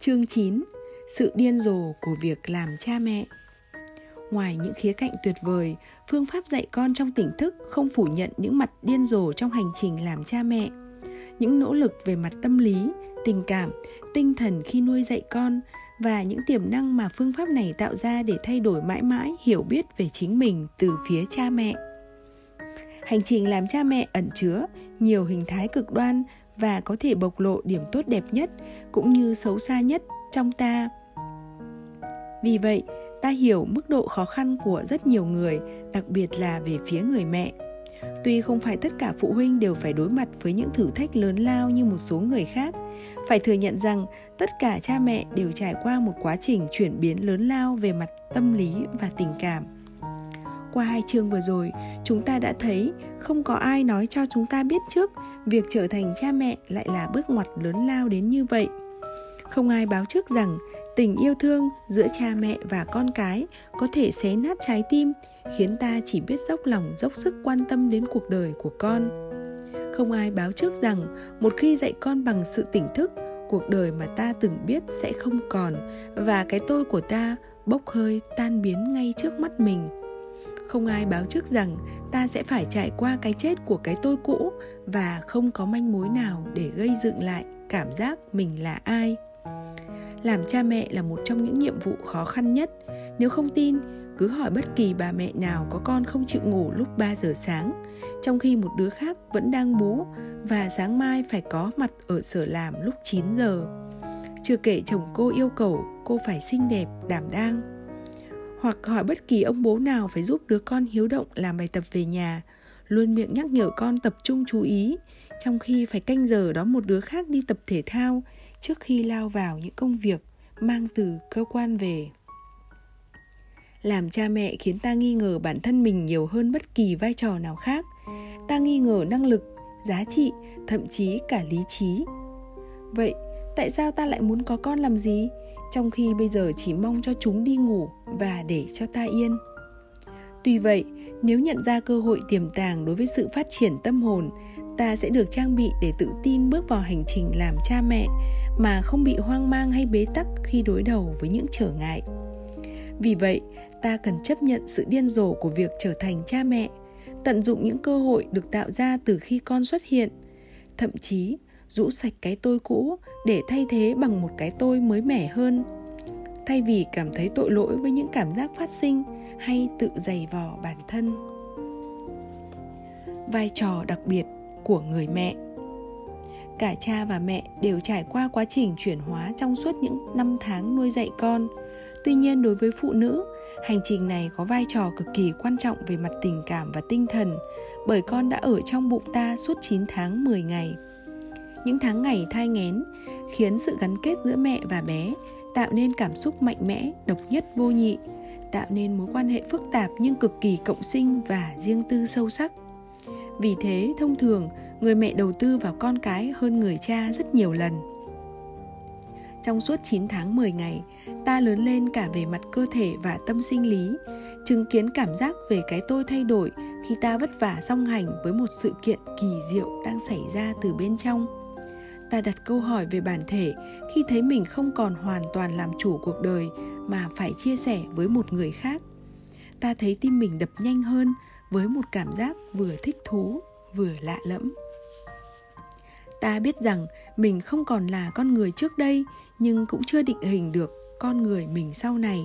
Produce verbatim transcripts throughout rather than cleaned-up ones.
Chương chín. Sự điên rồ của việc làm cha mẹ. Ngoài những khía cạnh tuyệt vời, phương pháp dạy con trong tỉnh thức không phủ nhận những mặt điên rồ trong hành trình làm cha mẹ. Những nỗ lực về mặt tâm lý, tình cảm, tinh thần khi nuôi dạy con và những tiềm năng mà phương pháp này tạo ra để thay đổi mãi mãi hiểu biết về chính mình từ phía cha mẹ. Hành trình làm cha mẹ ẩn chứa nhiều hình thái cực đoan và có thể bộc lộ điểm tốt đẹp nhất cũng như xấu xa nhất trong ta. Vì vậy, ta hiểu mức độ khó khăn của rất nhiều người, đặc biệt là về phía người mẹ. Tuy không phải tất cả phụ huynh đều phải đối mặt với những thử thách lớn lao như một số người khác, phải thừa nhận rằng tất cả cha mẹ đều trải qua một quá trình chuyển biến lớn lao về mặt tâm lý và tình cảm. Qua hai chương vừa rồi, chúng ta đã thấy không có ai nói cho chúng ta biết trước việc trở thành cha mẹ lại là bước ngoặt lớn lao đến như vậy. Không ai báo trước rằng tình yêu thương giữa cha mẹ và con cái có thể xé nát trái tim, khiến ta chỉ biết dốc lòng dốc sức quan tâm đến cuộc đời của con. Không ai báo trước rằng một khi dạy con bằng sự tỉnh thức, cuộc đời mà ta từng biết sẽ không còn và cái tôi của ta bốc hơi tan biến ngay trước mắt mình. Không ai báo trước rằng ta sẽ phải trải qua cái chết của cái tôi cũ và không có manh mối nào để gây dựng lại cảm giác mình là ai. Làm cha mẹ là một trong những nhiệm vụ khó khăn nhất. Nếu không tin, cứ hỏi bất kỳ bà mẹ nào có con không chịu ngủ lúc ba giờ sáng, trong khi một đứa khác vẫn đang bú và sáng mai phải có mặt ở sở làm lúc chín giờ. Chưa kể chồng cô yêu cầu cô phải xinh đẹp, đảm đang. Hoặc hỏi bất kỳ ông bố nào phải giúp đứa con hiếu động làm bài tập về nhà, luôn miệng nhắc nhở con tập trung chú ý, trong khi phải canh giờ đón một đứa khác đi tập thể thao trước khi lao vào những công việc mang từ cơ quan về. Làm cha mẹ khiến ta nghi ngờ bản thân mình nhiều hơn bất kỳ vai trò nào khác. Ta nghi ngờ năng lực, giá trị, thậm chí cả lý trí. Vậy, tại sao ta lại muốn có con làm gì, trong khi bây giờ chỉ mong cho chúng đi ngủ và để cho ta yên? Tuy vậy, nếu nhận ra cơ hội tiềm tàng đối với sự phát triển tâm hồn, ta sẽ được trang bị để tự tin bước vào hành trình làm cha mẹ mà không bị hoang mang hay bế tắc khi đối đầu với những trở ngại. Vì vậy, ta cần chấp nhận sự điên rồ của việc trở thành cha mẹ, tận dụng những cơ hội được tạo ra từ khi con xuất hiện, thậm chí rũ sạch cái tôi cũ để thay thế bằng một cái tôi mới mẻ hơn. Thay vì cảm thấy tội lỗi với những cảm giác phát sinh hay tự giày vò bản thân. Vai trò đặc biệt của người mẹ. Cả cha và mẹ đều trải qua quá trình chuyển hóa trong suốt những năm tháng nuôi dạy con. Tuy nhiên, đối với phụ nữ, hành trình này có vai trò cực kỳ quan trọng về mặt tình cảm và tinh thần, bởi con đã ở trong bụng ta suốt chín tháng mười ngày. Những tháng ngày thai nghén khiến sự gắn kết giữa mẹ và bé, tạo nên cảm xúc mạnh mẽ, độc nhất vô nhị, tạo nên mối quan hệ phức tạp nhưng cực kỳ cộng sinh và riêng tư sâu sắc. Vì thế, thông thường, người mẹ đầu tư vào con cái hơn người cha rất nhiều lần. Trong suốt chín tháng mười ngày, ta lớn lên cả về mặt cơ thể và tâm sinh lý, chứng kiến cảm giác về cái tôi thay đổi khi ta vất vả song hành với một sự kiện kỳ diệu đang xảy ra từ bên trong. Ta đặt câu hỏi về bản thể khi thấy mình không còn hoàn toàn làm chủ cuộc đời mà phải chia sẻ với một người khác. Ta thấy tim mình đập nhanh hơn với một cảm giác vừa thích thú, vừa lạ lẫm. Ta biết rằng mình không còn là con người trước đây, nhưng cũng chưa định hình được con người mình sau này.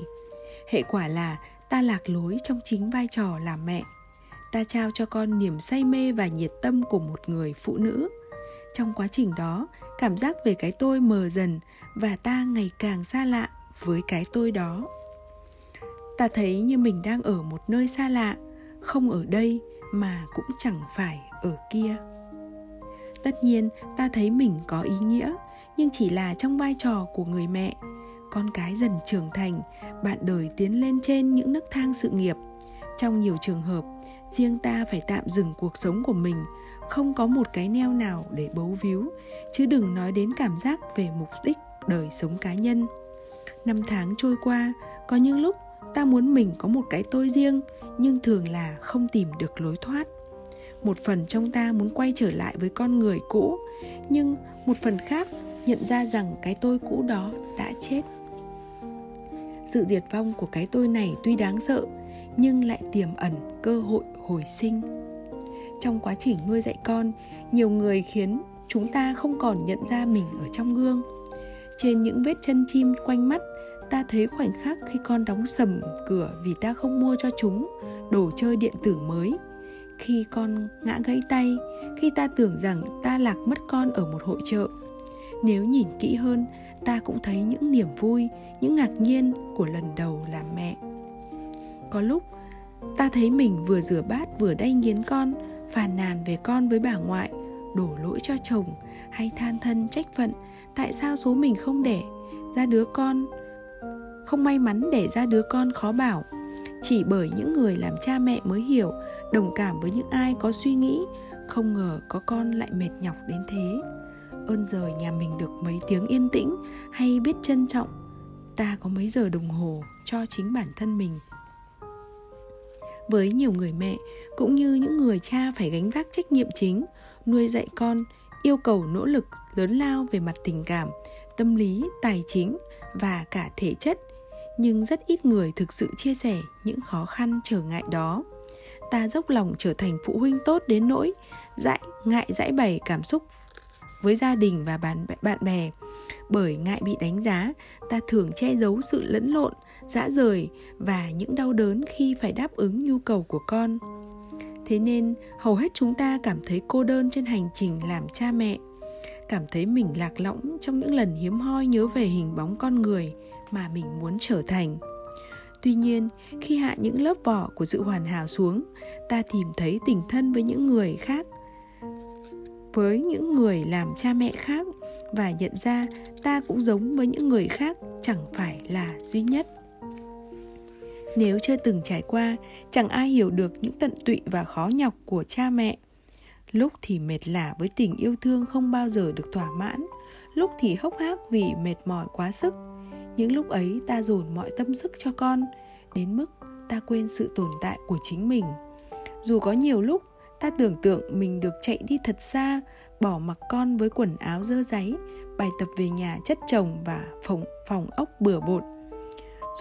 Hệ quả là ta lạc lối trong chính vai trò làm mẹ. Ta trao cho con niềm say mê và nhiệt tâm của một người phụ nữ. Trong quá trình đó, cảm giác về cái tôi mờ dần và ta ngày càng xa lạ với cái tôi đó. Ta thấy như mình đang ở một nơi xa lạ, không ở đây mà cũng chẳng phải ở kia. Tất nhiên, ta thấy mình có ý nghĩa, nhưng chỉ là trong vai trò của người mẹ. Con cái dần trưởng thành, bạn đời tiến lên trên những nấc thang sự nghiệp. Trong nhiều trường hợp, riêng ta phải tạm dừng cuộc sống của mình, không có một cái neo nào để bấu víu, chứ đừng nói đến cảm giác về mục đích đời sống cá nhân. Năm tháng trôi qua, có những lúc ta muốn mình có một cái tôi riêng, nhưng thường là không tìm được lối thoát. Một phần trong ta muốn quay trở lại với con người cũ, nhưng một phần khác nhận ra rằng cái tôi cũ đó đã chết. Sự diệt vong của cái tôi này tuy đáng sợ, nhưng lại tiềm ẩn cơ hội hồi sinh. Trong quá trình nuôi dạy con, nhiều người khiến chúng ta không còn nhận ra mình ở trong gương. Trên những vết chân chim quanh mắt, ta thấy khoảnh khắc khi con đóng sầm cửa vì ta không mua cho chúng đồ chơi điện tử mới. Khi con ngã gãy tay, khi ta tưởng rằng ta lạc mất con ở một hội chợ. Nếu nhìn kỹ hơn, ta cũng thấy những niềm vui, những ngạc nhiên của lần đầu làm mẹ. Có lúc, ta thấy mình vừa rửa bát vừa đay nghiến con, phàn nàn về con với bà ngoại, đổ lỗi cho chồng hay than thân trách phận tại sao số mình không đẻ ra đứa con, không may mắn đẻ ra đứa con khó bảo. Chỉ bởi những người làm cha mẹ mới hiểu, đồng cảm với những ai có suy nghĩ, không ngờ có con lại mệt nhọc đến thế. Ơn giời nhà mình được mấy tiếng yên tĩnh hay biết trân trọng, ta có mấy giờ đồng hồ cho chính bản thân mình. Với nhiều người mẹ, cũng như những người cha phải gánh vác trách nhiệm chính, nuôi dạy con yêu cầu nỗ lực lớn lao về mặt tình cảm, tâm lý, tài chính và cả thể chất. Nhưng rất ít người thực sự chia sẻ những khó khăn trở ngại đó. Ta dốc lòng trở thành phụ huynh tốt đến nỗi dại, ngại giãi bày cảm xúc với gia đình và bạn, bạn bè. Bởi ngại bị đánh giá, ta thường che giấu sự lẫn lộn, dã rời và những đau đớn khi phải đáp ứng nhu cầu của con. Thế nên, hầu hết chúng ta cảm thấy cô đơn trên hành trình làm cha mẹ, cảm thấy mình lạc lõng trong những lần hiếm hoi nhớ về hình bóng con người mà mình muốn trở thành. Tuy nhiên, khi hạ những lớp vỏ của sự hoàn hảo xuống, ta tìm thấy tình thân với những người khác, với những người làm cha mẹ khác, và nhận ra ta cũng giống với những người khác, chẳng phải là duy nhất. Nếu chưa từng trải qua, chẳng ai hiểu được những tận tụy và khó nhọc của cha mẹ. Lúc thì mệt lả với tình yêu thương không bao giờ được thỏa mãn, lúc thì hốc hác vì mệt mỏi quá sức. Những lúc ấy ta dồn mọi tâm sức cho con, đến mức ta quên sự tồn tại của chính mình. Dù có nhiều lúc ta tưởng tượng mình được chạy đi thật xa, bỏ mặc con với quần áo dơ dáy, bài tập về nhà chất chồng và phòng, phòng ốc bừa bộn.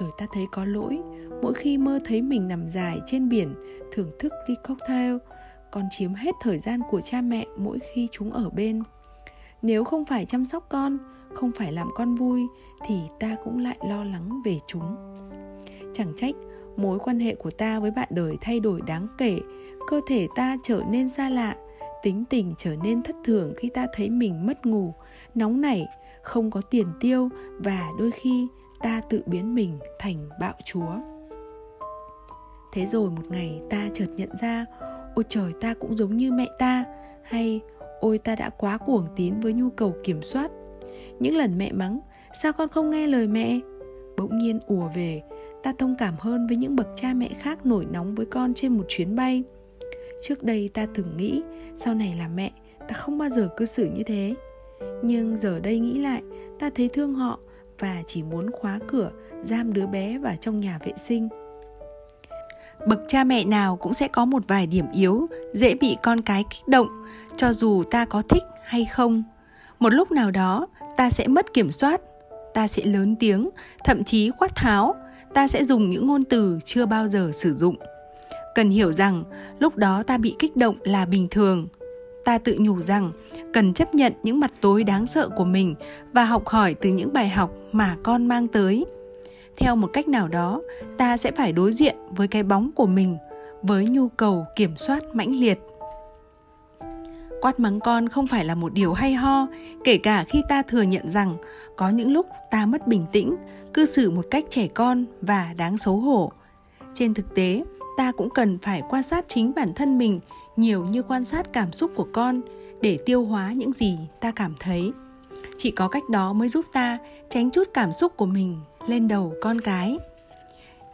Rồi ta thấy có lỗi mỗi khi mơ thấy mình nằm dài trên biển thưởng thức ly cocktail, còn chiếm hết thời gian của cha mẹ mỗi khi chúng ở bên. Nếu không phải chăm sóc con, không phải làm con vui, thì ta cũng lại lo lắng về chúng. Chẳng trách mối quan hệ của ta với bạn đời thay đổi đáng kể, cơ thể ta trở nên xa lạ, tính tình trở nên thất thường khi ta thấy mình mất ngủ, nóng nảy, không có tiền tiêu, và đôi khi ta tự biến mình thành bạo chúa. Thế rồi một ngày ta chợt nhận ra, ôi trời ta cũng giống như mẹ ta, hay ôi ta đã quá cuồng tín với nhu cầu kiểm soát. Những lần mẹ mắng, sao con không nghe lời mẹ? Bỗng nhiên ùa về, ta thông cảm hơn với những bậc cha mẹ khác nổi nóng với con trên một chuyến bay. Trước đây ta từng nghĩ, sau này là mẹ, ta không bao giờ cư xử như thế. Nhưng giờ đây nghĩ lại, ta thấy thương họ và chỉ muốn khóa cửa, giam đứa bé vào trong nhà vệ sinh. Bậc cha mẹ nào cũng sẽ có một vài điểm yếu, dễ bị con cái kích động, cho dù ta có thích hay không. Một lúc nào đó, ta sẽ mất kiểm soát, ta sẽ lớn tiếng, thậm chí quát tháo, ta sẽ dùng những ngôn từ chưa bao giờ sử dụng. Cần hiểu rằng, lúc đó ta bị kích động là bình thường. Ta tự nhủ rằng, cần chấp nhận những mặt tối đáng sợ của mình và học hỏi từ những bài học mà con mang tới. Theo một cách nào đó, ta sẽ phải đối diện với cái bóng của mình, với nhu cầu kiểm soát mãnh liệt. Quát mắng con không phải là một điều hay ho, kể cả khi ta thừa nhận rằng có những lúc ta mất bình tĩnh, cư xử một cách trẻ con và đáng xấu hổ. Trên thực tế, ta cũng cần phải quan sát chính bản thân mình nhiều như quan sát cảm xúc của con để tiêu hóa những gì ta cảm thấy. Chỉ có cách đó mới giúp ta tránh chút cảm xúc của mình lên đầu con cái.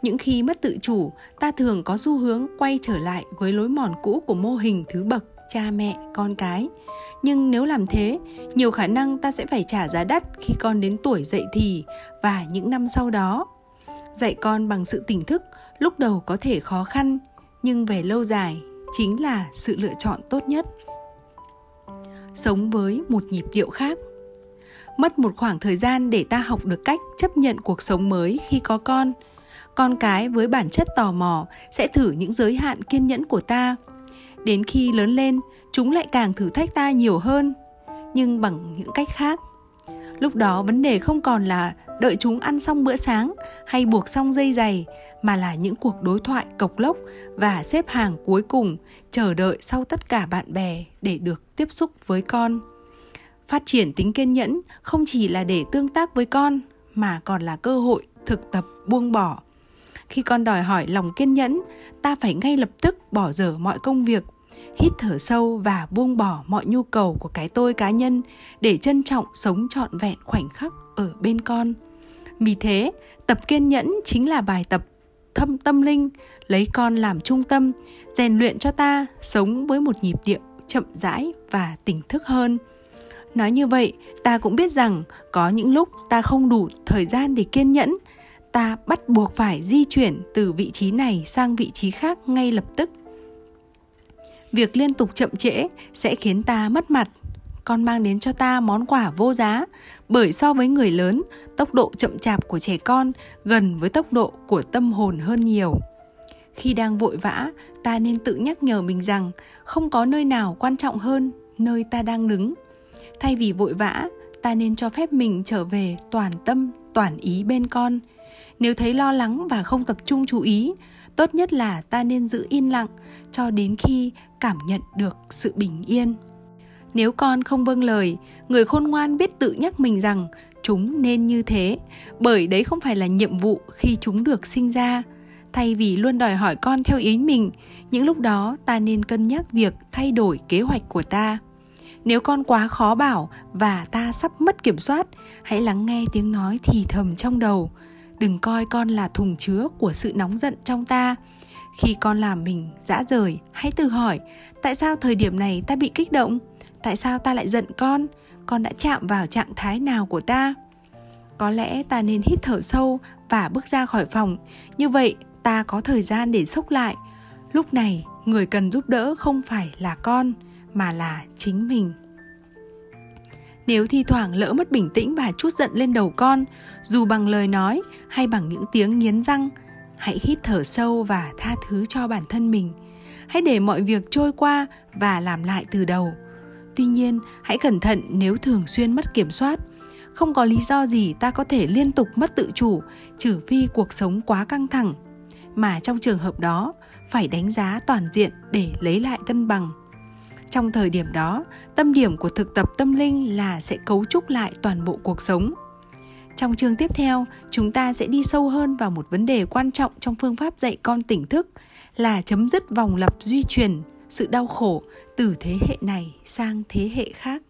Những khi mất tự chủ, ta thường có xu hướng quay trở lại với lối mòn cũ của mô hình thứ bậc cha mẹ, con cái. Nhưng nếu làm thế, nhiều khả năng ta sẽ phải trả giá đắt khi con đến tuổi dậy thì và những năm sau đó. Dạy con bằng sự tỉnh thức lúc đầu có thể khó khăn, nhưng về lâu dài chính là sự lựa chọn tốt nhất. sống với một nhịp điệu khác. Mất một khoảng thời gian để ta học được cách chấp nhận cuộc sống mới khi có con. Con cái với bản chất tò mò sẽ thử những giới hạn kiên nhẫn của ta. Đến khi lớn lên, chúng lại càng thử thách ta nhiều hơn, nhưng bằng những cách khác. Lúc đó vấn đề không còn là đợi chúng ăn xong bữa sáng hay buộc xong dây giày, mà là những cuộc đối thoại cộc lốc và xếp hàng cuối cùng, chờ đợi sau tất cả bạn bè để được tiếp xúc với con. Phát triển tính kiên nhẫn không chỉ là để tương tác với con, mà còn là cơ hội thực tập buông bỏ. Khi con đòi hỏi lòng kiên nhẫn, ta phải ngay lập tức bỏ dở mọi công việc, hít thở sâu và buông bỏ mọi nhu cầu của cái tôi cá nhân để trân trọng sống trọn vẹn khoảnh khắc ở bên con. Vì thế, tập kiên nhẫn chính là bài tập thâm tâm linh, lấy con làm trung tâm, rèn luyện cho ta sống với một nhịp điệu chậm rãi và tỉnh thức hơn. Nói như vậy, ta cũng biết rằng có những lúc ta không đủ thời gian để kiên nhẫn, ta bắt buộc phải di chuyển từ vị trí này sang vị trí khác ngay lập tức. Việc liên tục chậm trễ sẽ khiến ta mất mặt. Con mang đến cho ta món quà vô giá, bởi so với người lớn, tốc độ chậm chạp của trẻ con gần với tốc độ của tâm hồn hơn nhiều. Khi đang vội vã, ta nên tự nhắc nhở mình rằng không có nơi nào quan trọng hơn nơi ta đang đứng. Thay vì vội vã, ta nên cho phép mình trở về toàn tâm, toàn ý bên con. Nếu thấy lo lắng và không tập trung chú ý, tốt nhất là ta nên giữ im lặng cho đến khi cảm nhận được sự bình yên. Nếu con không vâng lời, người khôn ngoan biết tự nhắc mình rằng chúng nên như thế, bởi đấy không phải là nhiệm vụ khi chúng được sinh ra. Thay vì luôn đòi hỏi con theo ý mình, những lúc đó ta nên cân nhắc việc thay đổi kế hoạch của ta. Nếu con quá khó bảo và ta sắp mất kiểm soát, hãy lắng nghe tiếng nói thì thầm trong đầu. Đừng coi con là thùng chứa của sự nóng giận trong ta. Khi con làm mình dã rời, hãy tự hỏi, tại sao thời điểm này ta bị kích động? Tại sao ta lại giận con? Con đã chạm vào trạng thái nào của ta? Có lẽ ta nên hít thở sâu và bước ra khỏi phòng. Như vậy, ta có thời gian để xốc lại. Lúc này, người cần giúp đỡ không phải là con, mà là chính mình. Nếu thi thoảng lỡ mất bình tĩnh và trút giận lên đầu con, dù bằng lời nói hay bằng những tiếng nghiến răng, hãy hít thở sâu và tha thứ cho bản thân mình. Hãy để mọi việc trôi qua và làm lại từ đầu. Tuy nhiên, hãy cẩn thận nếu thường xuyên mất kiểm soát. Không có lý do gì ta có thể liên tục mất tự chủ, trừ phi cuộc sống quá căng thẳng. Mà trong trường hợp đó, phải đánh giá toàn diện để lấy lại cân bằng. Trong thời điểm đó, tâm điểm của thực tập tâm linh là sẽ cấu trúc lại toàn bộ cuộc sống. Trong chương tiếp theo, chúng ta sẽ đi sâu hơn vào một vấn đề quan trọng trong phương pháp dạy con tỉnh thức, là chấm dứt vòng lặp duy truyền sự đau khổ từ thế hệ này sang thế hệ khác.